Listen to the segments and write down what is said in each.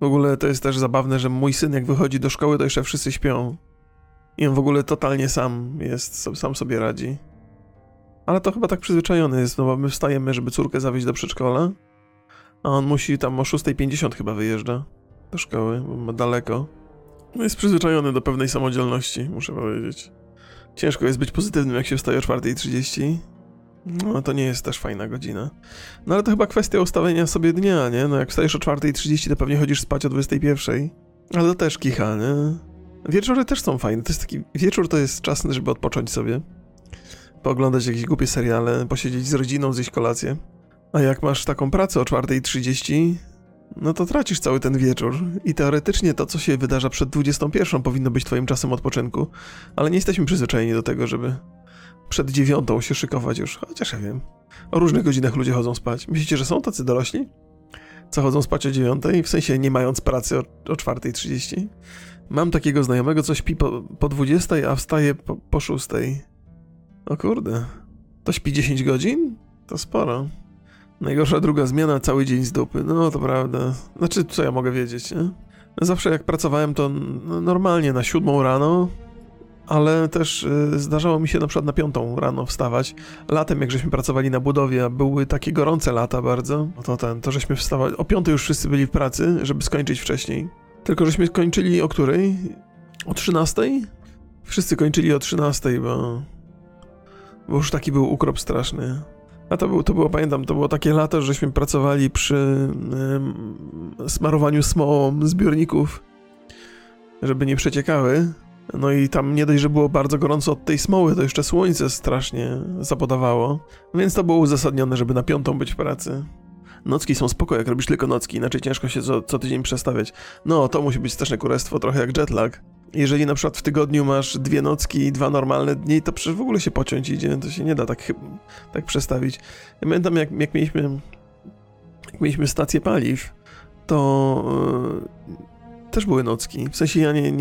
W ogóle to jest też zabawne, że mój syn jak wychodzi do szkoły, to jeszcze wszyscy śpią. I on w ogóle totalnie sam jest, sam sobie radzi. Ale to chyba tak przyzwyczajony jest, no bo my wstajemy, żeby córkę zawieźć do przedszkola, a on musi tam o 6:50 chyba wyjeżdża do szkoły, bo ma daleko. No jest przyzwyczajony do pewnej samodzielności, muszę powiedzieć. Ciężko jest być pozytywnym, jak się wstaje o 4:30. No to nie jest też fajna godzina. No ale to chyba kwestia ustawienia sobie dnia, nie? No jak wstajesz o 4:30, to pewnie chodzisz spać o 21:00. Ale to też kicha, nie? Wieczory też są fajne. To jest taki... Wieczór to jest czas, żeby odpocząć sobie. Pooglądać jakieś głupie seriale, posiedzieć z rodziną, zjeść kolację. A jak masz taką pracę o 4:30, no to tracisz cały ten wieczór. I teoretycznie to, co się wydarza przed 21:00, powinno być twoim czasem odpoczynku. Ale nie jesteśmy przyzwyczajeni do tego, żeby... Przed 9:00 się szykować już, chociaż ja wiem. O różnych godzinach ludzie chodzą spać. Myślicie, że są tacy dorośli? Co chodzą spać o 9:00, w sensie nie mając pracy o 4:30? Mam takiego znajomego, co śpi po 20:00, a wstaje po 6:00. O kurde. To śpi 10 godzin? To sporo. Najgorsza druga zmiana, cały dzień z dupy. No to prawda. Znaczy, co ja mogę wiedzieć, nie? Zawsze jak pracowałem, to normalnie na 7:00 rano... Ale też zdarzało mi się na przykład na 5:00 rano wstawać. Latem, jak żeśmy pracowali na budowie, a były takie gorące lata bardzo, no to żeśmy wstawali. O 5:00 już wszyscy byli w pracy, żeby skończyć wcześniej. Tylko żeśmy kończyli o której? O 13:00? Wszyscy kończyli o 13:00, bo już taki był ukrop straszny. A pamiętam, to było takie lato, żeśmy pracowali przy smarowaniu smołą zbiorników, żeby nie przeciekały. No i tam nie dość, że było bardzo gorąco od tej smoły, to jeszcze słońce strasznie zapodawało, więc to było uzasadnione, żeby na 5:00 być w pracy. Nocki są spoko, jak robisz tylko nocki, inaczej ciężko się co tydzień przestawiać. No, to musi być straszne kurestwo, trochę jak jetlag. Jeżeli na przykład w tygodniu masz 2 nocki i 2 normalne dni, to przecież w ogóle się pociąć idzie, to się nie da tak przestawić. Ja pamiętam, jak mieliśmy stację paliw, to też były nocki, w sensie ja nie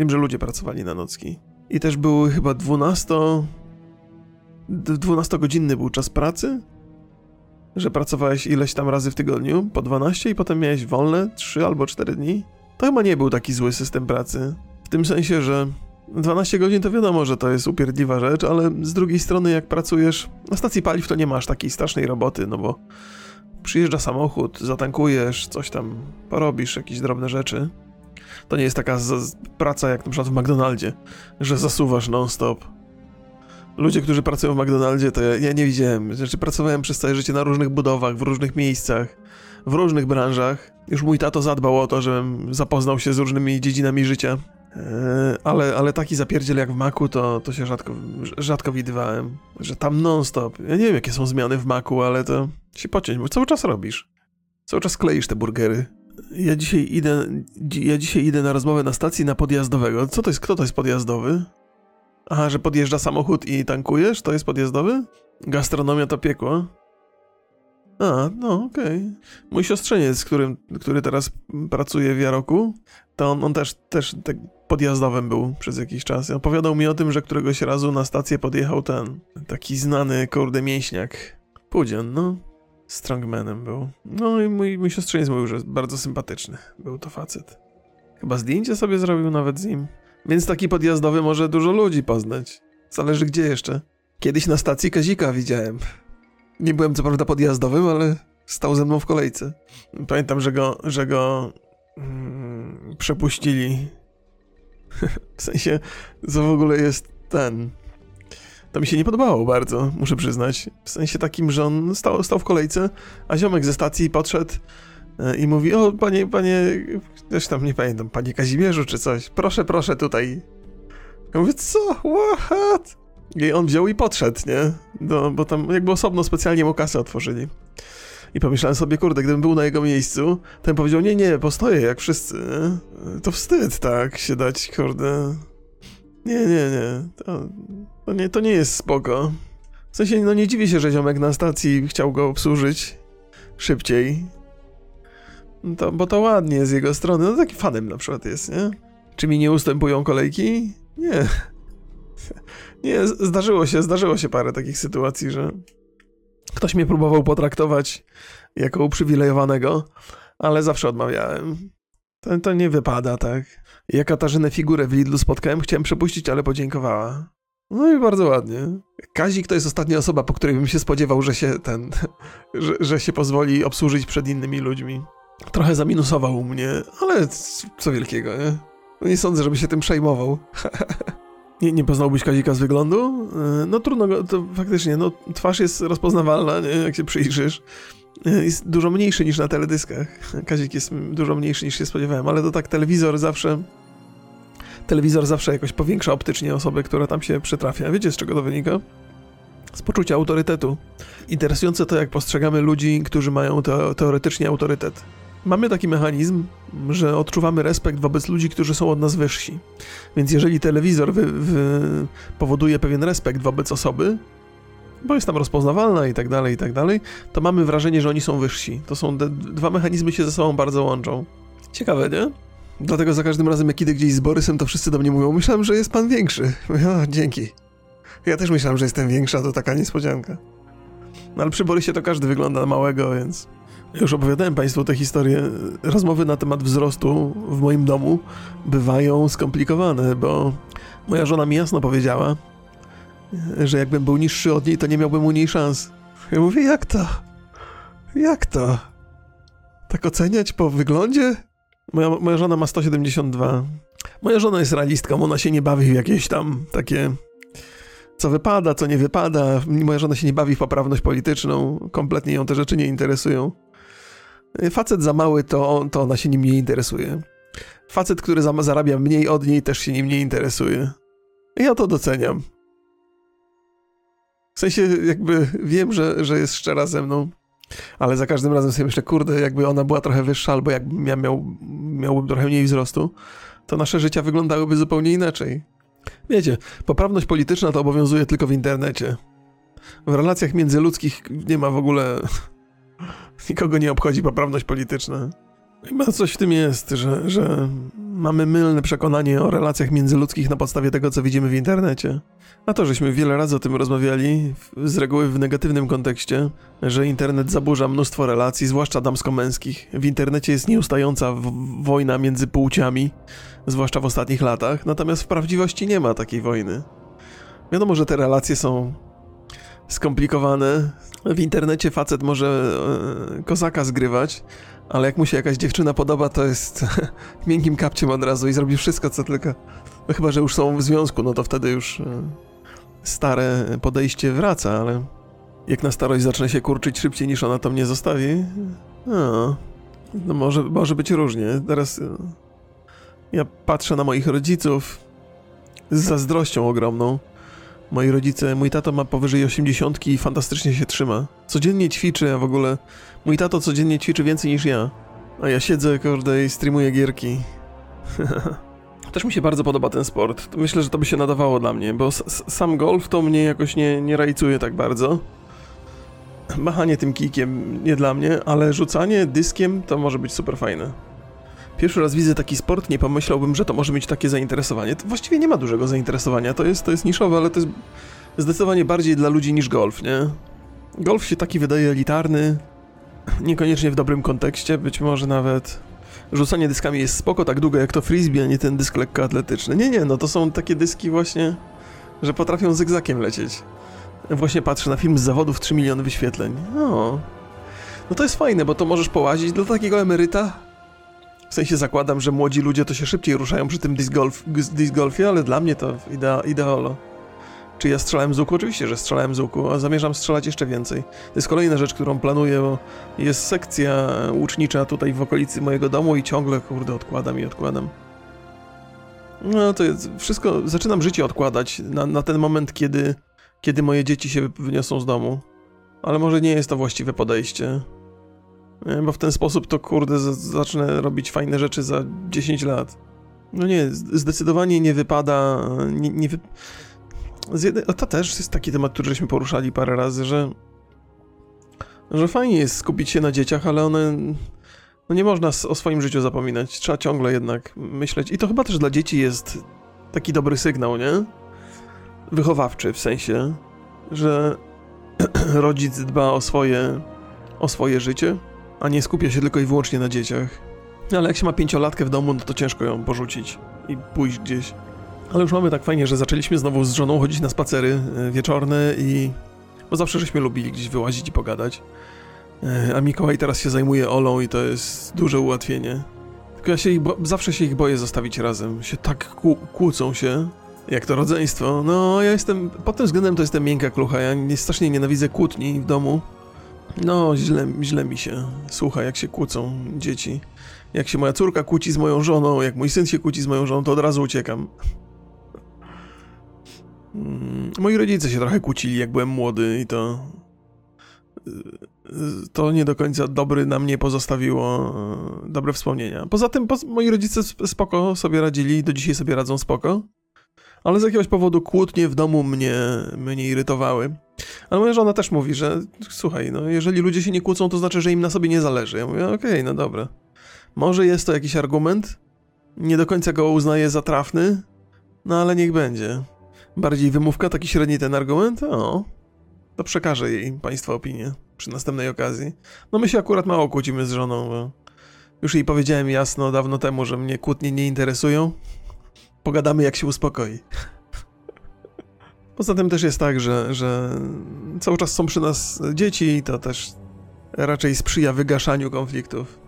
wiem, że ludzie pracowali na nocki. I też były chyba 12-godzinny był czas pracy, że pracowałeś ileś tam razy w tygodniu, po 12 i potem miałeś wolne 3 albo 4 dni. To chyba nie był taki zły system pracy. W tym sensie, że 12 godzin to wiadomo, że to jest upierdliwa rzecz, ale z drugiej strony jak pracujesz na stacji paliw, to nie masz takiej strasznej roboty, no bo przyjeżdża samochód, zatankujesz, coś tam porobisz, jakieś drobne rzeczy. To nie jest taka praca jak na przykład w McDonaldzie, że zasuwasz non-stop. Ludzie, którzy pracują w McDonaldzie, to ja nie widziałem. Znaczy, pracowałem przez całe życie na różnych budowach, w różnych miejscach, w różnych branżach. Już mój tato zadbał o to, żebym zapoznał się z różnymi dziedzinami życia. Ale taki zapierdziel jak w Macu, to się rzadko widywałem. Że tam non-stop. Ja nie wiem, jakie są zmiany w Macu, ale to się pociąć, bo cały czas robisz. Cały czas kleisz te burgery. Ja dzisiaj idę na rozmowę na stacji na podjazdowego. Co to jest? Kto to jest podjazdowy? Aha, że podjeżdża samochód i tankujesz? To jest podjazdowy? Gastronomia to piekło. A, no okej. Mój siostrzeniec, który teraz pracuje w Jaroku, to on też tak podjazdowym był przez jakiś czas. Opowiadał mi o tym, że któregoś razu na stację podjechał taki znany, kurde, mięśniak. Pudzian, no. Strongmanem był. No i mój siostrzeniec mówił, że bardzo sympatyczny był to facet. Chyba zdjęcie sobie zrobił nawet z nim. Więc taki podjazdowy może dużo ludzi poznać. Zależy gdzie jeszcze. Kiedyś na stacji Kazika widziałem. Nie byłem co prawda podjazdowym, ale stał ze mną w kolejce. Pamiętam, że go przepuścili. W sensie, co w ogóle jest ten... To mi się nie podobało bardzo, muszę przyznać. W sensie takim, że on stał w kolejce, a ziomek ze stacji podszedł i mówi: o, panie, coś tam, nie pamiętam, panie Kazimierzu czy coś, proszę tutaj. Ja mówię: co? What? I on wziął i podszedł, nie? Bo tam jakby osobno specjalnie mu kasę otworzyli. I pomyślałem sobie, kurde, gdybym był na jego miejscu, to bym powiedział: nie, postoję jak wszyscy, nie? To wstyd tak się dać, kurde. Nie. To nie jest spoko. W sensie, no nie dziwię się, że ziomek na stacji chciał go obsłużyć szybciej. Bo to ładnie z jego strony. No taki fanem na przykład jest, nie? Czy mi nie ustępują kolejki? Nie. Nie, zdarzyło się parę takich sytuacji, że ktoś mnie próbował potraktować jako uprzywilejowanego, ale zawsze odmawiałem. To nie wypada, tak. Ja Katarzynę Figurę w Lidlu spotkałem, chciałem przepuścić, ale podziękowała. No i bardzo ładnie. Kazik to jest ostatnia osoba, po której bym się spodziewał, że się że się pozwoli obsłużyć przed innymi ludźmi. Trochę zaminusował u mnie, ale co wielkiego, nie? No nie sądzę, żeby się tym przejmował. Nie poznałbyś Kazika z wyglądu? No trudno go, to faktycznie, no twarz jest rozpoznawalna, nie? Jak się przyjrzysz. Jest dużo mniejszy niż na teledyskach. Kazik jest dużo mniejszy niż się spodziewałem, ale to tak telewizor zawsze jakoś powiększa optycznie osoby, która tam się przytrafia. Wiecie, z czego to wynika? Z poczucia autorytetu. Interesujące to, jak postrzegamy ludzi, którzy mają teoretycznie autorytet. Mamy taki mechanizm, że odczuwamy respekt wobec ludzi, którzy są od nas wyżsi. Więc jeżeli telewizor powoduje pewien respekt wobec osoby, bo jest tam rozpoznawalna i tak dalej, to mamy wrażenie, że oni są wyżsi. To są dwa mechanizmy, się ze sobą bardzo łączą. Ciekawe, nie? Dlatego za każdym razem, jak idę gdzieś z Borysem, to wszyscy do mnie mówią, myślałem, że jest pan większy. O, dzięki. Ja też myślałem, że jestem większa, to taka niespodzianka. No ale przy Borysie to każdy wygląda na małego, więc... Już opowiadałem Państwu tę historię. Rozmowy na temat wzrostu w moim domu bywają skomplikowane, bo moja żona mi jasno powiedziała, że jakbym był niższy od niej, to nie miałbym u niej szans. Ja mówię, jak to? Jak to? Tak oceniać po wyglądzie? Moja żona ma 172. Moja żona jest realistką, ona się nie bawi w jakieś tam takie... co wypada, co nie wypada. Moja żona się nie bawi w poprawność polityczną. Kompletnie ją te rzeczy nie interesują. Facet za mały, to ona się nim nie interesuje. Facet, który zarabia mniej od niej, też się nim nie interesuje. Ja to doceniam. W sensie jakby wiem, że jest szczera ze mną, ale za każdym razem sobie myślę, kurde, jakby ona była trochę wyższa, albo jakbym ja miałbym trochę mniej wzrostu, to nasze życia wyglądałyby zupełnie inaczej. Wiecie, poprawność polityczna to obowiązuje tylko w internecie. W relacjach międzyludzkich nie ma w ogóle... Nikogo nie obchodzi poprawność polityczna. Chyba coś w tym jest, że mamy mylne przekonanie o relacjach międzyludzkich na podstawie tego, co widzimy w internecie. A to, żeśmy wiele razy o tym rozmawiali, z reguły w negatywnym kontekście, że internet zaburza mnóstwo relacji, zwłaszcza damsko-męskich. W internecie jest nieustająca wojna między płciami, zwłaszcza w ostatnich latach, natomiast w prawdziwości nie ma takiej wojny. Wiadomo, że te relacje są skomplikowane. W internecie facet może kozaka zgrywać, ale jak mu się jakaś dziewczyna podoba, to jest miękkim kapciem od razu i zrobi wszystko, co tylko. No chyba, że już są w związku, no to wtedy już stare podejście wraca, ale jak na starość zacznę się kurczyć szybciej, niż ona to mnie zostawi, no może być różnie. Teraz ja patrzę na moich rodziców z zazdrością ogromną. Moi rodzice, mój tato ma powyżej 80 i fantastycznie się trzyma. Codziennie ćwiczy, a w ogóle... Mój tato codziennie ćwiczy więcej niż ja. A ja siedzę, kurde, i streamuję gierki. Też mi się bardzo podoba ten sport. Myślę, że to by się nadawało dla mnie, bo sam golf to mnie jakoś nie rajcuje tak bardzo. Machanie tym kijkiem nie dla mnie, ale rzucanie dyskiem to może być super fajne. Pierwszy raz widzę taki sport, nie pomyślałbym, że to może mieć takie zainteresowanie. To właściwie nie ma dużego zainteresowania, to jest niszowe, ale to jest zdecydowanie bardziej dla ludzi niż golf, nie? Golf się taki wydaje elitarny, niekoniecznie w dobrym kontekście, być może nawet rzucanie dyskami jest spoko tak długo jak to frisbee, a nie ten dysk lekkoatletyczny. Nie, no to są takie dyski właśnie, że potrafią zygzakiem lecieć. Właśnie patrzę na film z zawodów 3 miliony wyświetleń. No to jest fajne, bo to możesz połazić dla takiego emeryta. W sensie zakładam, że młodzi ludzie to się szybciej ruszają przy tym disc golfie, ale dla mnie to ideolo. Czy ja strzelałem z łuku? Oczywiście, że strzelałem z łuku, a zamierzam strzelać jeszcze więcej. To jest kolejna rzecz, którą planuję, bo jest sekcja łucznicza tutaj w okolicy mojego domu i ciągle, kurde, odkładam. No to jest wszystko, zaczynam życie odkładać na ten moment, kiedy moje dzieci się wyniosą z domu. Ale może nie jest to właściwe podejście. Bo w ten sposób to, kurde, zacznę robić fajne rzeczy za 10 lat. No nie, zdecydowanie nie wypada... To też jest taki temat, który żeśmy poruszali parę razy, że fajnie jest skupić się na dzieciach, ale one... No nie można o swoim życiu zapominać. Trzeba ciągle jednak myśleć. I to chyba też dla dzieci jest taki dobry sygnał, nie? Wychowawczy w sensie, że rodzic dba o swoje życie. a nie skupia się tylko i wyłącznie na dzieciach. Ale jak się ma pięciolatkę w domu, no to ciężko ją porzucić i pójść gdzieś. Ale już mamy tak fajnie, że zaczęliśmy znowu z żoną chodzić na spacery wieczorne i... Bo zawsze żeśmy lubili gdzieś wyłazić i pogadać. A Mikołaj teraz się zajmuje Olą i to jest duże ułatwienie. Tylko ja się zawsze się ich boję zostawić razem. Się tak kłócą się, jak to rodzeństwo. No ja jestem, pod tym względem to jestem miękka klucha. Ja strasznie nienawidzę kłótni w domu. No źle mi się słucha, jak się kłócą dzieci. Jak się moja córka kłóci z moją żoną, jak mój syn się kłóci z moją żoną, to od razu uciekam. Moi rodzice się trochę kłócili, jak byłem młody i to nie do końca na mnie pozostawiło dobre wspomnienia. Poza tym moi rodzice spoko sobie radzili, do dzisiaj sobie radzą spoko, ale z jakiegoś powodu kłótnie w domu mnie irytowały. Ale moja żona też mówi, że słuchaj, no jeżeli ludzie się nie kłócą, to znaczy, że im na sobie nie zależy. Ja mówię, okej, no dobra. Może jest to jakiś argument, nie do końca go uznaję za trafny, no ale niech będzie. Bardziej wymówka, taki średni ten argument? O, to przekażę jej Państwa opinię przy następnej okazji. No my się akurat mało kłócimy z żoną, bo już jej powiedziałem jasno dawno temu, że mnie kłótnie nie interesują. Pogadamy, jak się uspokoi. Poza tym też jest tak, że cały czas są przy nas dzieci i to też raczej sprzyja wygaszaniu konfliktów.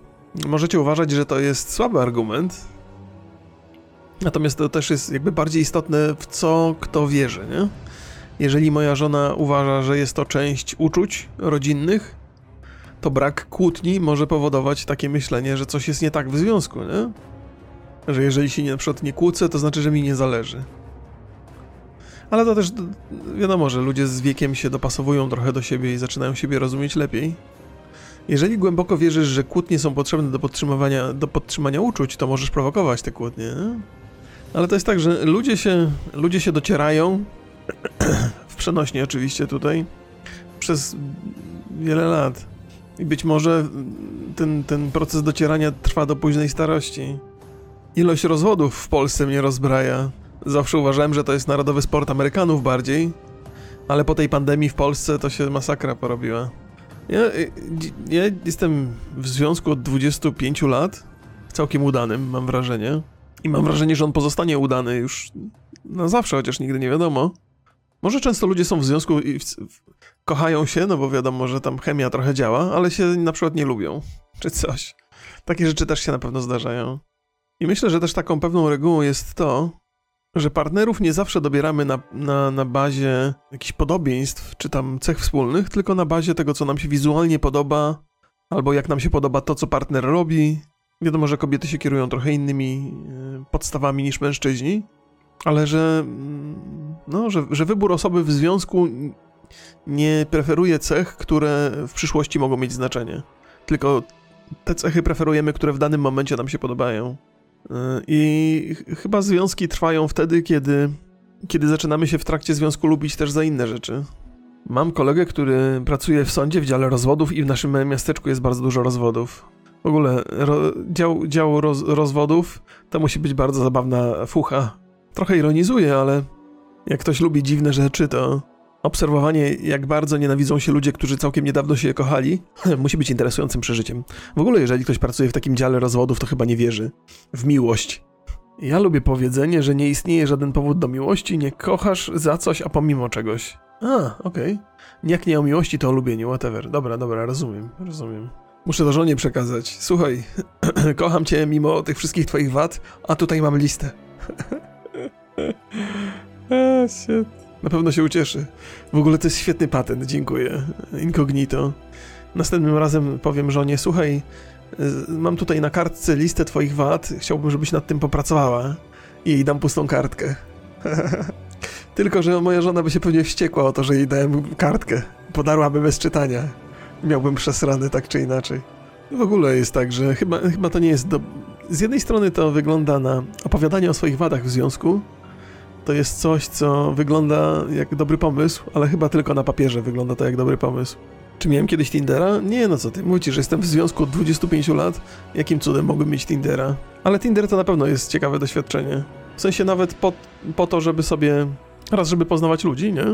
Możecie uważać, że to jest słaby argument. Natomiast to też jest jakby bardziej istotne, w co kto wierzy, nie? Jeżeli moja żona uważa, że jest to część uczuć rodzinnych, to brak kłótni może powodować takie myślenie, że coś jest nie tak w związku, nie? Że jeżeli się na przykład nie kłócę, to znaczy, że mi nie zależy. Ale to też wiadomo, że ludzie z wiekiem się dopasowują trochę do siebie i zaczynają siebie rozumieć lepiej. Jeżeli głęboko wierzysz, że kłótnie są potrzebne do podtrzymania uczuć, to możesz prowokować te kłótnie, nie? Ale to jest tak, że ludzie się docierają, w przenośni oczywiście tutaj, przez wiele lat. I być może ten proces docierania trwa do późnej starości. Ilość rozwodów w Polsce mnie rozbraja. Zawsze uważałem, że to jest narodowy sport Amerykanów bardziej, ale po tej pandemii w Polsce to się masakra porobiła. Ja jestem w związku od 25 lat, całkiem udanym, mam wrażenie. I mam wrażenie, że on pozostanie udany już na zawsze, chociaż nigdy nie wiadomo. Może często ludzie są w związku i kochają się, no bo wiadomo, że tam chemia trochę działa, ale się na przykład nie lubią, czy coś. Takie rzeczy też się na pewno zdarzają. I myślę, że też taką pewną regułą jest to, że partnerów nie zawsze dobieramy na bazie jakichś podobieństw, czy tam cech wspólnych, tylko na bazie tego, co nam się wizualnie podoba, albo jak nam się podoba to, co partner robi. Wiadomo, że kobiety się kierują trochę innymi podstawami niż mężczyźni, ale że wybór osoby w związku nie preferuje cech, które w przyszłości mogą mieć znaczenie. Tylko te cechy preferujemy, które w danym momencie nam się podobają. I chyba związki trwają wtedy, kiedy zaczynamy się w trakcie związku lubić też za inne rzeczy. Mam kolegę, który pracuje w sądzie w dziale rozwodów i w naszym miasteczku jest bardzo dużo rozwodów. W ogóle dział rozwodów to musi być bardzo zabawna fucha. Trochę ironizuję, ale jak ktoś lubi dziwne rzeczy, to obserwowanie, jak bardzo nienawidzą się ludzie, którzy całkiem niedawno się kochali, musi być interesującym przeżyciem. W ogóle jeżeli ktoś pracuje w takim dziale rozwodów, to chyba nie wierzy w miłość. Ja lubię powiedzenie, że nie istnieje żaden powód do miłości, nie kochasz za coś, a pomimo czegoś. Okej. Jak nie o miłości, to o lubieniu, whatever. Dobra, rozumiem. Muszę to żonie przekazać. Słuchaj, kocham cię mimo tych wszystkich twoich wad, a tutaj mam listę. Shit. Na pewno się ucieszy. W ogóle to jest świetny patent, dziękuję. Incognito. Następnym razem powiem żonie, słuchaj, mam tutaj na kartce listę twoich wad, chciałbym, żebyś nad tym popracowała. I jej dam pustą kartkę. Tylko, że moja żona by się pewnie wściekła o to, że jej dałem kartkę. Podarłaby bez czytania. Miałbym przesrane tak czy inaczej. W ogóle jest tak, że chyba to nie jest... Z jednej strony to wygląda na opowiadanie o swoich wadach w związku, to jest coś, co wygląda jak dobry pomysł, ale chyba tylko na papierze wygląda to jak dobry pomysł. Czy miałem kiedyś Tindera? Nie, no co ty, mówicie, że jestem w związku od 25 lat, jakim cudem mogłem mieć Tindera? Ale Tinder to na pewno jest ciekawe doświadczenie. W sensie nawet po to, żeby sobie, raz żeby poznawać ludzi, nie?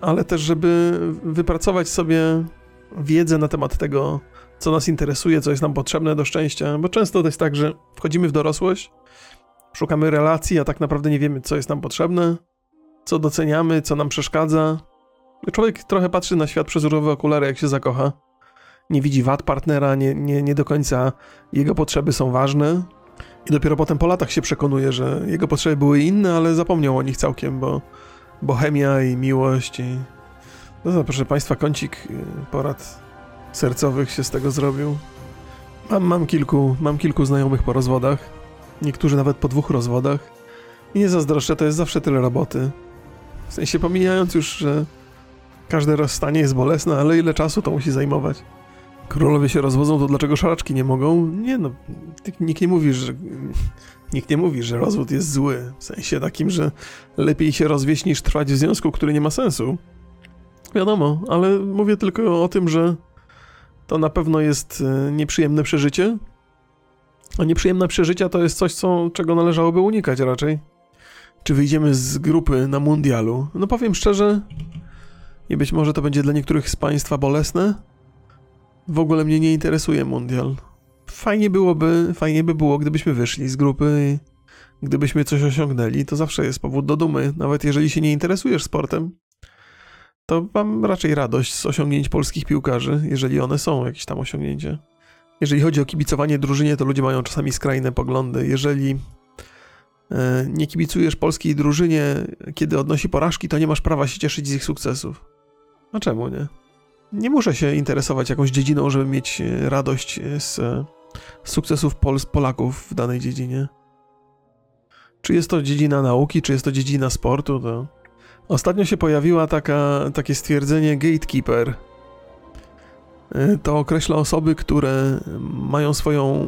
Ale też żeby wypracować sobie wiedzę na temat tego, co nas interesuje, co jest nam potrzebne do szczęścia, bo często to jest tak, że wchodzimy w dorosłość, szukamy relacji, a tak naprawdę nie wiemy, co jest nam potrzebne, co doceniamy, co nam przeszkadza. Człowiek trochę patrzy na świat przez różowe okulary, jak się zakocha. Nie widzi wad partnera, nie do końca jego potrzeby są ważne. I dopiero potem po latach się przekonuje, że jego potrzeby były inne, ale zapomniał o nich całkiem, bo bohemia i miłość i... No proszę Państwa, kącik porad sercowych się z tego zrobił. Mam kilku znajomych po rozwodach. Niektórzy nawet po 2 rozwodach. I nie zazdroszczę, to jest zawsze tyle roboty. W sensie pomijając już, że każde rozstanie jest bolesne, ale ile czasu to musi zajmować? Królowie się rozwodzą, to dlaczego szaraczki nie mogą? Nie no, nikt nie mówi, że rozwód jest zły. W sensie takim, że lepiej się rozwieść niż trwać w związku, który nie ma sensu. Wiadomo, ale mówię tylko o tym, że to na pewno jest nieprzyjemne przeżycie. A nieprzyjemne przeżycia to jest coś, czego należałoby unikać raczej. Czy wyjdziemy z grupy na mundialu? No powiem szczerze, i być może to będzie dla niektórych z Państwa bolesne, w ogóle mnie nie interesuje mundial. Fajnie by było, gdybyśmy wyszli z grupy i gdybyśmy coś osiągnęli, to zawsze jest powód do dumy. Nawet jeżeli się nie interesujesz sportem, to mam raczej radość z osiągnięć polskich piłkarzy, jeżeli one są jakieś tam osiągnięcie. Jeżeli chodzi o kibicowanie drużynie, to ludzie mają czasami skrajne poglądy. Jeżeli nie kibicujesz polskiej drużynie, kiedy odnosi porażki, to nie masz prawa się cieszyć z ich sukcesów. A czemu nie? Nie muszę się interesować jakąś dziedziną, żeby mieć radość z sukcesów Polaków w danej dziedzinie. Czy jest to dziedzina nauki, czy jest to dziedzina sportu, to... Ostatnio się pojawiło takie stwierdzenie gatekeeper. To określa osoby, które mają swoją,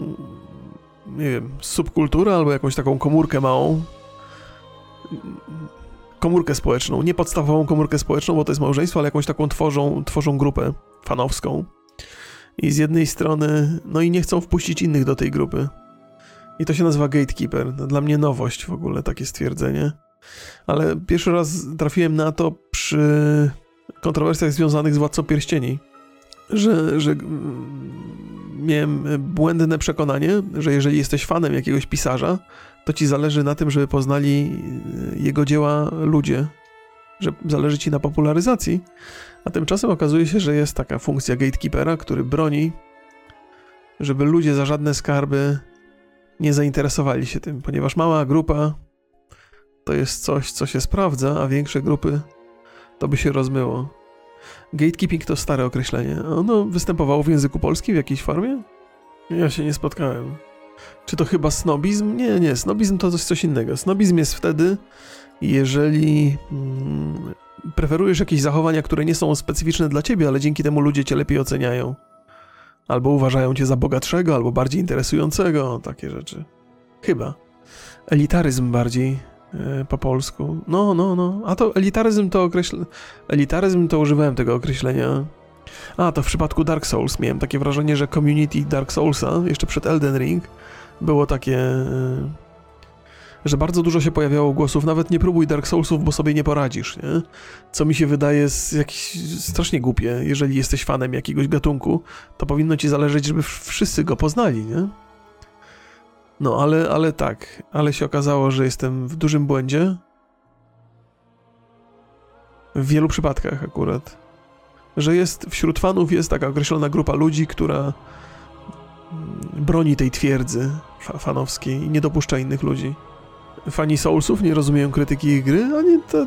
nie wiem, subkulturę albo jakąś taką komórkę małą. Komórkę społeczną, nie podstawową komórkę społeczną, bo to jest małżeństwo, ale jakąś taką tworzą grupę fanowską. I z jednej strony, no i nie chcą wpuścić innych do tej grupy. I to się nazywa gatekeeper. Dla mnie nowość w ogóle takie stwierdzenie. Ale pierwszy raz trafiłem na to przy kontrowersjach związanych z Władcą Pierścieni, że miałem błędne przekonanie, że jeżeli jesteś fanem jakiegoś pisarza, to ci zależy na tym, żeby poznali jego dzieła ludzie, że zależy ci na popularyzacji, a tymczasem okazuje się, że jest taka funkcja gatekeepera, który broni, żeby ludzie za żadne skarby nie zainteresowali się tym, ponieważ mała grupa to jest coś, co się sprawdza, a większe grupy to by się rozmyło. Gatekeeping to stare określenie. Ono występowało w języku polskim w jakiejś formie? Ja się nie spotkałem. Czy to chyba snobizm? Nie. Snobizm to coś innego. Snobizm jest wtedy, jeżeli preferujesz jakieś zachowania, które nie są specyficzne dla ciebie, ale dzięki temu ludzie cię lepiej oceniają. Albo uważają cię za bogatszego, albo bardziej interesującego. Takie rzeczy. Chyba. Elitaryzm bardziej... po polsku. No. A to elitaryzm to elitaryzm to używałem tego określenia. A, to w przypadku Dark Souls miałem takie wrażenie, że community Dark Soulsa, jeszcze przed Elden Ring, było takie, że bardzo dużo się pojawiało głosów, nawet nie próbuj Dark Soulsów, bo sobie nie poradzisz, nie? Co mi się wydaje jest jakieś strasznie głupie. Jeżeli jesteś fanem jakiegoś gatunku, to powinno ci zależeć, żeby wszyscy go poznali, nie? No, ale tak, ale się okazało, że jestem w dużym błędzie. W wielu przypadkach akurat. Że wśród fanów jest taka określona grupa ludzi, która broni tej twierdzy fanowskiej i nie dopuszcza innych ludzi. Fani Soulsów nie rozumieją krytyki ich gry, a nie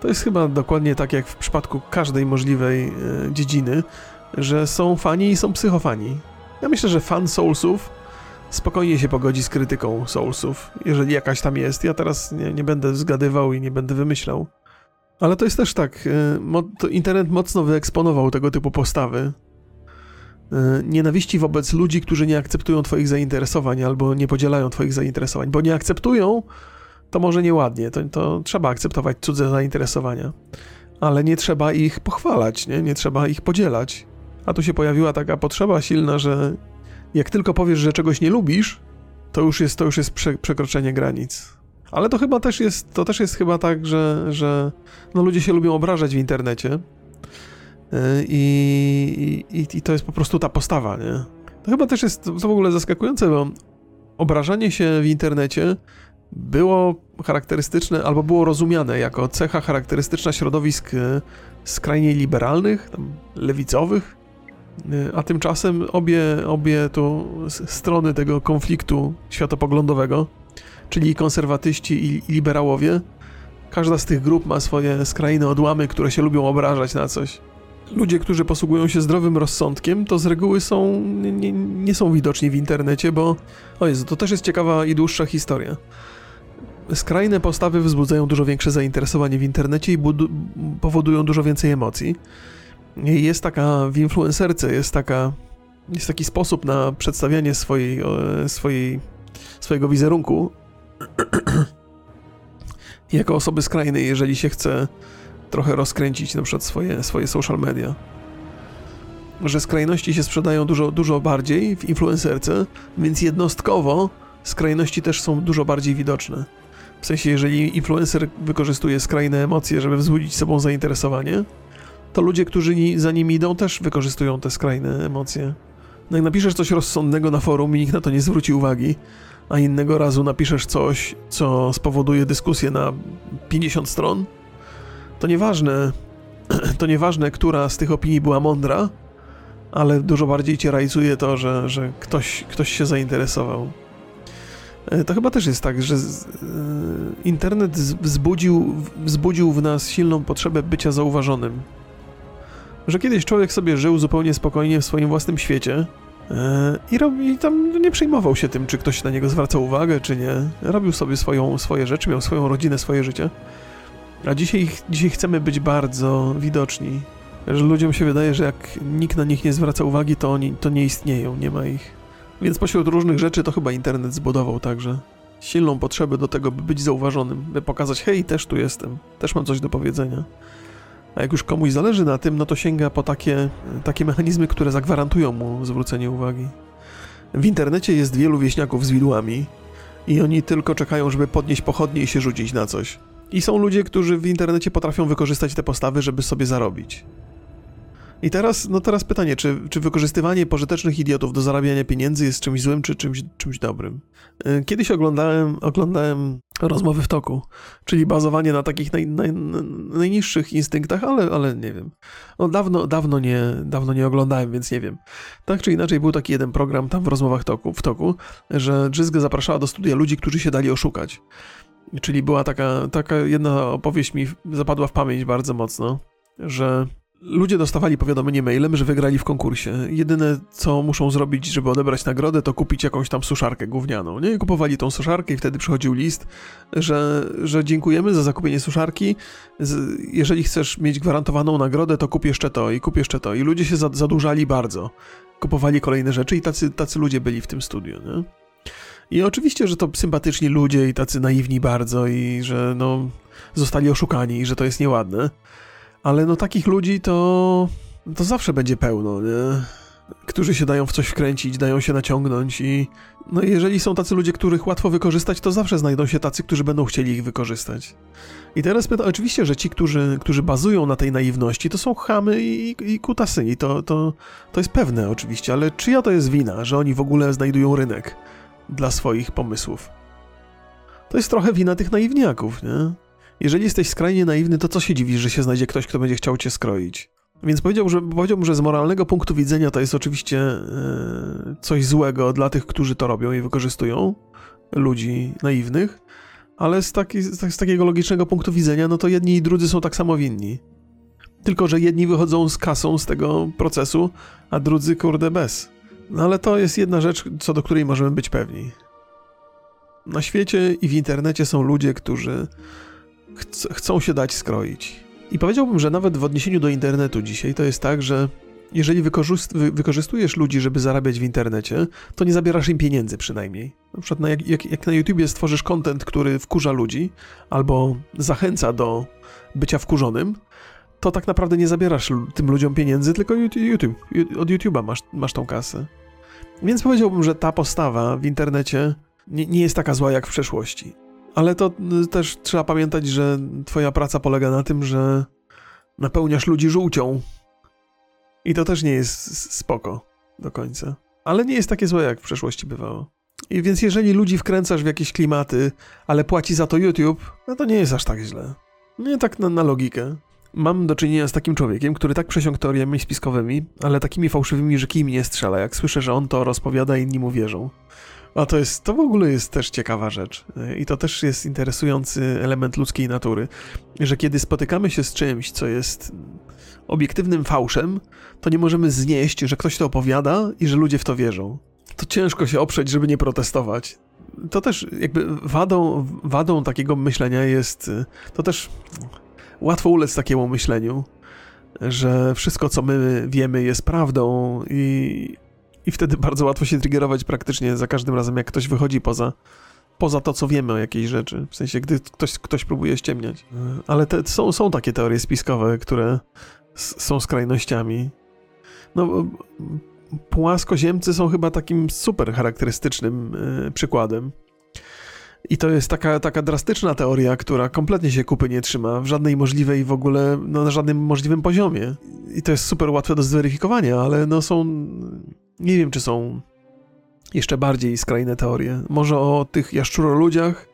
to jest chyba dokładnie tak jak w przypadku każdej możliwej dziedziny, że są fani i są psychofani. Ja myślę, że fan Soulsów spokojnie się pogodzi z krytyką Soulsów, jeżeli jakaś tam jest. Ja teraz nie będę zgadywał i nie będę wymyślał. Ale to jest też tak, internet mocno wyeksponował tego typu postawy. Nienawiści wobec ludzi, którzy nie akceptują twoich zainteresowań albo nie podzielają twoich zainteresowań, bo nie akceptują, to może nieładnie, to trzeba akceptować cudze zainteresowania. Ale nie trzeba ich pochwalać, nie trzeba ich podzielać. A tu się pojawiła taka potrzeba silna, że jak tylko powiesz, że czegoś nie lubisz, to już jest przekroczenie granic. Ale to chyba też jest chyba tak, że ludzie się lubią obrażać w internecie. I to jest po prostu ta postawa, nie? To chyba też jest to w ogóle zaskakujące, bo obrażanie się w internecie było charakterystyczne, albo było rozumiane jako cecha charakterystyczna środowisk skrajnie liberalnych, tam lewicowych, a tymczasem obie to strony tego konfliktu światopoglądowego, czyli konserwatyści i liberałowie, każda z tych grup ma swoje skrajne odłamy, które się lubią obrażać na coś. Ludzie, którzy posługują się zdrowym rozsądkiem, to z reguły nie są widoczni w internecie, bo... O Jezu, to też jest ciekawa i dłuższa historia. Skrajne postawy wzbudzają dużo większe zainteresowanie w internecie i powodują dużo więcej emocji. Jest taka... w influencerce jest taka... jest taki sposób na przedstawianie swojego wizerunku jako osoby skrajnej, jeżeli się chce trochę rozkręcić na przykład swoje social media. Że skrajności się sprzedają dużo bardziej w influencerce, więc jednostkowo skrajności też są dużo bardziej widoczne. W sensie, jeżeli influencer wykorzystuje skrajne emocje, żeby wzbudzić sobą zainteresowanie, to ludzie, którzy za nim idą, też wykorzystują te skrajne emocje. No jak napiszesz coś rozsądnego na forum i nikt na to nie zwróci uwagi, a innego razu napiszesz coś, co spowoduje dyskusję na 50 stron, to nieważne, która z tych opinii była mądra, ale dużo bardziej cię rajcuje to, że ktoś się zainteresował. To chyba też jest tak, że internet wzbudził w nas silną potrzebę bycia zauważonym. Że kiedyś człowiek sobie żył zupełnie spokojnie w swoim własnym świecie i tam nie przejmował się tym, czy ktoś na niego zwraca uwagę, czy nie. Robił sobie swoje rzeczy, miał swoją rodzinę, swoje życie. A dzisiaj chcemy być bardzo widoczni, że ludziom się wydaje, że jak nikt na nich nie zwraca uwagi, to oni to nie istnieją, nie ma ich. Więc pośród różnych rzeczy to chyba internet zbudował także silną potrzebę do tego, by być zauważonym, by pokazać, hej, też tu jestem, też mam coś do powiedzenia. A jak już komuś zależy na tym, no to sięga po takie mechanizmy, które zagwarantują mu zwrócenie uwagi. W internecie jest wielu wieśniaków z widłami i oni tylko czekają, żeby podnieść pochodnie i się rzucić na coś. I są ludzie, którzy w internecie potrafią wykorzystać te postawy, żeby sobie zarobić. I teraz pytanie, czy wykorzystywanie pożytecznych idiotów do zarabiania pieniędzy jest czymś złym, czy czymś dobrym? Kiedyś oglądałem Rozmowy w toku, czyli bazowanie na takich najniższych instynktach, ale nie wiem. No dawno nie oglądałem, więc nie wiem. Tak czy inaczej był taki jeden program tam w Rozmowach w toku, że Dżyzga zapraszała do studia ludzi, którzy się dali oszukać. Czyli była taka jedna opowieść mi zapadła w pamięć bardzo mocno, że ludzie dostawali powiadomienie mailem, że wygrali w konkursie. Jedyne, co muszą zrobić, żeby odebrać nagrodę, to kupić jakąś tam suszarkę gównianą. Nie? I kupowali tą suszarkę i wtedy przychodził list, że dziękujemy za zakupienie suszarki. Jeżeli chcesz mieć gwarantowaną nagrodę, to kup jeszcze to i kup jeszcze to. I ludzie się zadłużali bardzo. Kupowali kolejne rzeczy i tacy ludzie byli w tym studiu, nie? I oczywiście, że to sympatyczni ludzie i tacy naiwni bardzo i że no zostali oszukani i że to jest nieładne. Ale no takich ludzi to zawsze będzie pełno, nie? Którzy się dają w coś wkręcić, dają się naciągnąć i no jeżeli są tacy ludzie, których łatwo wykorzystać, to zawsze znajdą się tacy, którzy będą chcieli ich wykorzystać. I teraz oczywiście, że ci, którzy bazują na tej naiwności, to są chamy i kutasyni, to jest pewne oczywiście, ale czyja to jest wina, że oni w ogóle znajdują rynek dla swoich pomysłów? To jest trochę wina tych naiwniaków, nie? Jeżeli jesteś skrajnie naiwny, to co się dziwisz, że się znajdzie ktoś, kto będzie chciał cię skroić? Więc powiedziałbym, że z moralnego punktu widzenia to jest oczywiście coś złego dla tych, którzy to robią i wykorzystują, ludzi naiwnych, ale z takiego logicznego punktu widzenia, no to jedni i drudzy są tak samo winni. Tylko że jedni wychodzą z kasą z tego procesu, a drudzy, kurde, bez. No ale to jest jedna rzecz, co do której możemy być pewni. Na świecie i w internecie są ludzie, którzy chcą się dać skroić. I powiedziałbym, że nawet w odniesieniu do internetu dzisiaj to jest tak, że jeżeli wykorzystujesz ludzi, żeby zarabiać w internecie, to nie zabierasz im pieniędzy przynajmniej. Na przykład jak na YouTubie stworzysz content, który wkurza ludzi albo zachęca do bycia wkurzonym, to tak naprawdę nie zabierasz tym ludziom pieniędzy, tylko YouTube. Od YouTube'a masz tą kasę. Więc powiedziałbym, że ta postawa w internecie nie jest taka zła jak w przeszłości. Ale to też trzeba pamiętać, że twoja praca polega na tym, że napełniasz ludzi żółcią, I to też nie jest spoko do końca. Ale nie jest takie złe, jak w przeszłości bywało. I więc jeżeli ludzi wkręcasz w jakieś klimaty, ale płaci za to YouTube, no to nie jest aż tak źle. Nie tak na logikę. Mam do czynienia z takim człowiekiem, który tak przesiąkł teoriami spiskowymi, ale takimi fałszywymi, że kij mnie strzela. Jak słyszę, że on to rozpowiada, inni mu wierzą. A to w ogóle jest też ciekawa rzecz. I to też jest interesujący element ludzkiej natury, że kiedy spotykamy się z czymś, co jest obiektywnym fałszem, to nie możemy znieść, że ktoś to opowiada i że ludzie w to wierzą. To ciężko się oprzeć, żeby nie protestować. To też jakby wadą takiego myślenia jest... To też łatwo ulec takiemu myśleniu, że wszystko, co my wiemy, jest prawdą i wtedy bardzo łatwo się triggerować praktycznie za każdym razem, jak ktoś wychodzi poza to, co wiemy o jakiejś rzeczy. W sensie, gdy ktoś próbuje ściemniać. Ale są takie teorie spiskowe, które są skrajnościami. No... Płaskoziemcy są chyba takim super charakterystycznym przykładem. I to jest taka drastyczna teoria, która kompletnie się kupy nie trzyma w żadnej możliwej w ogóle, no, na żadnym możliwym poziomie. I to jest super łatwe do zweryfikowania, ale no są... Nie wiem, czy są jeszcze bardziej skrajne teorie. Może o tych jaszczuroludziach,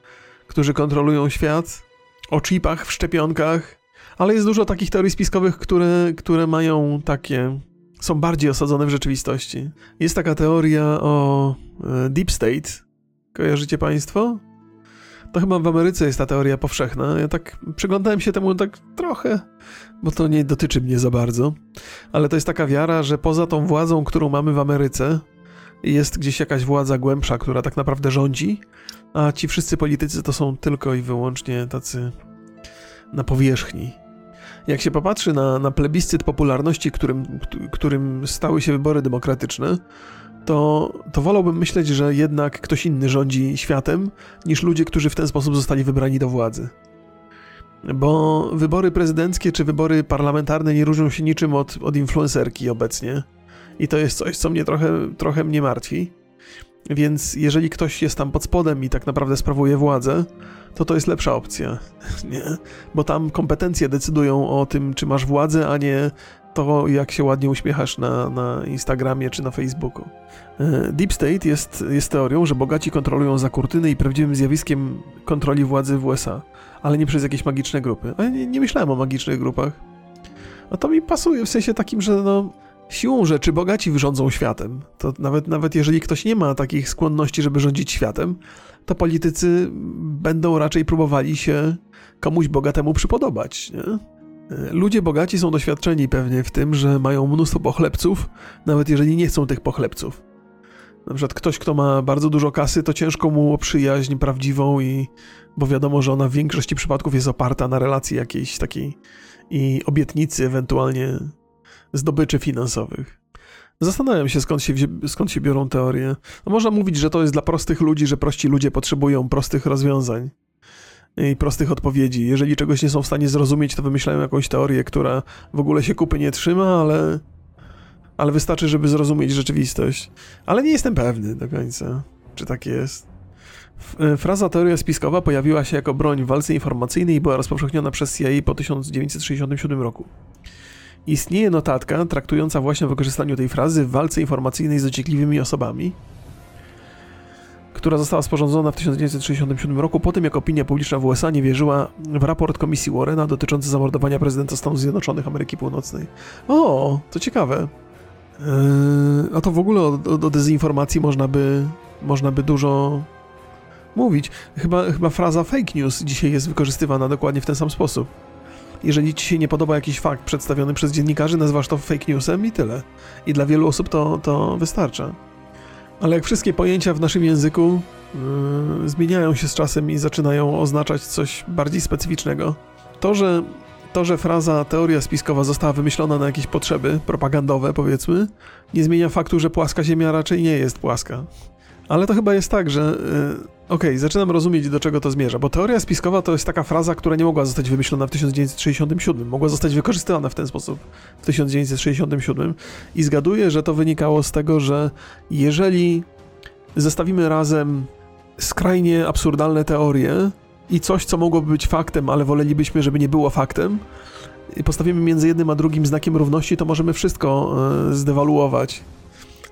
którzy kontrolują świat, o chipach w szczepionkach, ale jest dużo takich teorii spiskowych, które mają takie... są bardziej osadzone w rzeczywistości. Jest taka teoria o Deep State. Kojarzycie państwo? To chyba w Ameryce jest ta teoria powszechna. Ja tak przyglądałem się temu tak trochę, bo to nie dotyczy mnie za bardzo. Ale to jest taka wiara, że poza tą władzą, którą mamy w Ameryce, jest gdzieś jakaś władza głębsza, która tak naprawdę rządzi, a ci wszyscy politycy to są tylko i wyłącznie tacy na powierzchni. Jak się popatrzy na plebiscyt popularności, którym stały się wybory demokratyczne, to wolałbym myśleć, że jednak ktoś inny rządzi światem niż ludzie, którzy w ten sposób zostali wybrani do władzy. Bo wybory prezydenckie czy wybory parlamentarne nie różnią się niczym od influencerki obecnie. I to jest coś, co mnie trochę mnie martwi. Więc jeżeli ktoś jest tam pod spodem i tak naprawdę sprawuje władzę, to jest lepsza opcja, nie? Bo tam kompetencje decydują o tym, czy masz władzę, a nie to, jak się ładnie uśmiechasz na Instagramie czy na Facebooku. Deep State jest teorią, że bogaci kontrolują za kurtyny i prawdziwym zjawiskiem kontroli władzy w USA, ale nie przez jakieś magiczne grupy. A ja nie myślałem o magicznych grupach. A to mi pasuje, w sensie takim, że no... Siłą rzeczy bogaci rządzą światem. To nawet jeżeli ktoś nie ma takich skłonności, żeby rządzić światem, to politycy będą raczej próbowali się komuś bogatemu przypodobać, nie? Ludzie bogaci są doświadczeni pewnie w tym, że mają mnóstwo pochlebców, nawet jeżeli nie chcą tych pochlebców. Na przykład ktoś, kto ma bardzo dużo kasy, to ciężko mu o przyjaźń prawdziwą, bo wiadomo, że ona w większości przypadków jest oparta na relacji jakiejś takiej i obietnicy ewentualnie zdobyczy finansowych. Zastanawiam się, skąd się biorą teorie. No, można mówić, że to jest dla prostych ludzi, że prości ludzie potrzebują prostych rozwiązań i prostych odpowiedzi. Jeżeli czegoś nie są w stanie zrozumieć, to wymyślają jakąś teorię, która w ogóle się kupy nie trzyma, ale wystarczy, żeby zrozumieć rzeczywistość. Ale nie jestem pewny do końca, czy tak jest. Fraza teoria spiskowa pojawiła się jako broń w walce informacyjnej i była rozpowszechniona przez CIA po 1967 roku. Istnieje notatka traktująca właśnie o wykorzystaniu tej frazy w walce informacyjnej z dociekliwymi osobami, która została sporządzona w 1967 roku po tym, jak opinia publiczna w USA nie wierzyła w raport komisji Warrena dotyczący zamordowania prezydenta Stanów Zjednoczonych Ameryki Północnej. O, to ciekawe. A to w ogóle o dezinformacji można by dużo mówić. Chyba fraza fake news dzisiaj jest wykorzystywana dokładnie w ten sam sposób. Jeżeli ci się nie podoba jakiś fakt przedstawiony przez dziennikarzy, nazywasz to fake newsem i tyle. I dla wielu osób to wystarcza. Ale jak wszystkie pojęcia w naszym języku zmieniają się z czasem i zaczynają oznaczać coś bardziej specyficznego. To, że fraza teoria spiskowa została wymyślona na jakieś potrzeby propagandowe, powiedzmy, nie zmienia faktu, że płaska ziemia raczej nie jest płaska. Ale to chyba jest tak, że... Okej, zaczynam rozumieć, do czego to zmierza, bo teoria spiskowa to jest taka fraza, która nie mogła zostać wymyślona w 1967, mogła zostać wykorzystana w ten sposób w 1967 i zgaduję, że to wynikało z tego, że jeżeli zestawimy razem skrajnie absurdalne teorie i coś, co mogłoby być faktem, ale wolelibyśmy, żeby nie było faktem, postawimy między jednym a drugim znakiem równości, to możemy wszystko zdewaluować.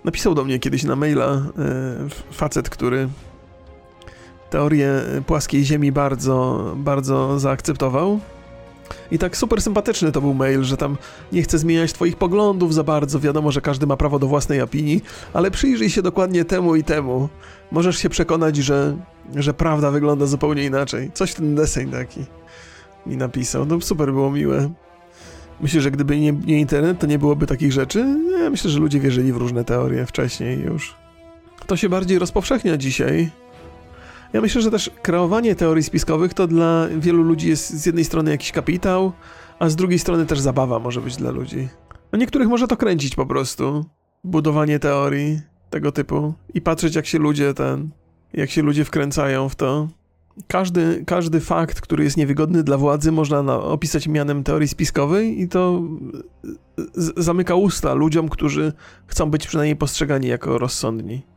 Napisał do mnie kiedyś na maila facet, który teorię płaskiej ziemi bardzo, bardzo zaakceptował. I tak super sympatyczny to był mail, że tam nie chcę zmieniać twoich poglądów za bardzo, wiadomo, że każdy ma prawo do własnej opinii, ale przyjrzyj się dokładnie temu i temu. Możesz się przekonać, że prawda wygląda zupełnie inaczej. Coś ten deseń taki mi napisał. No super było miłe. Myślę, że gdyby nie internet, to nie byłoby takich rzeczy. Ja myślę, że ludzie wierzyli w różne teorie wcześniej już. To się bardziej rozpowszechnia dzisiaj. Ja myślę, że też kreowanie teorii spiskowych to dla wielu ludzi jest z jednej strony jakiś kapitał, a z drugiej strony też zabawa może być dla ludzi. A niektórych może to kręcić po prostu. Budowanie teorii tego typu i patrzeć, jak się ludzie wkręcają w to. Każdy fakt, który jest niewygodny dla władzy, można opisać mianem teorii spiskowej i to zamyka usta ludziom, którzy chcą być przynajmniej postrzegani jako rozsądni.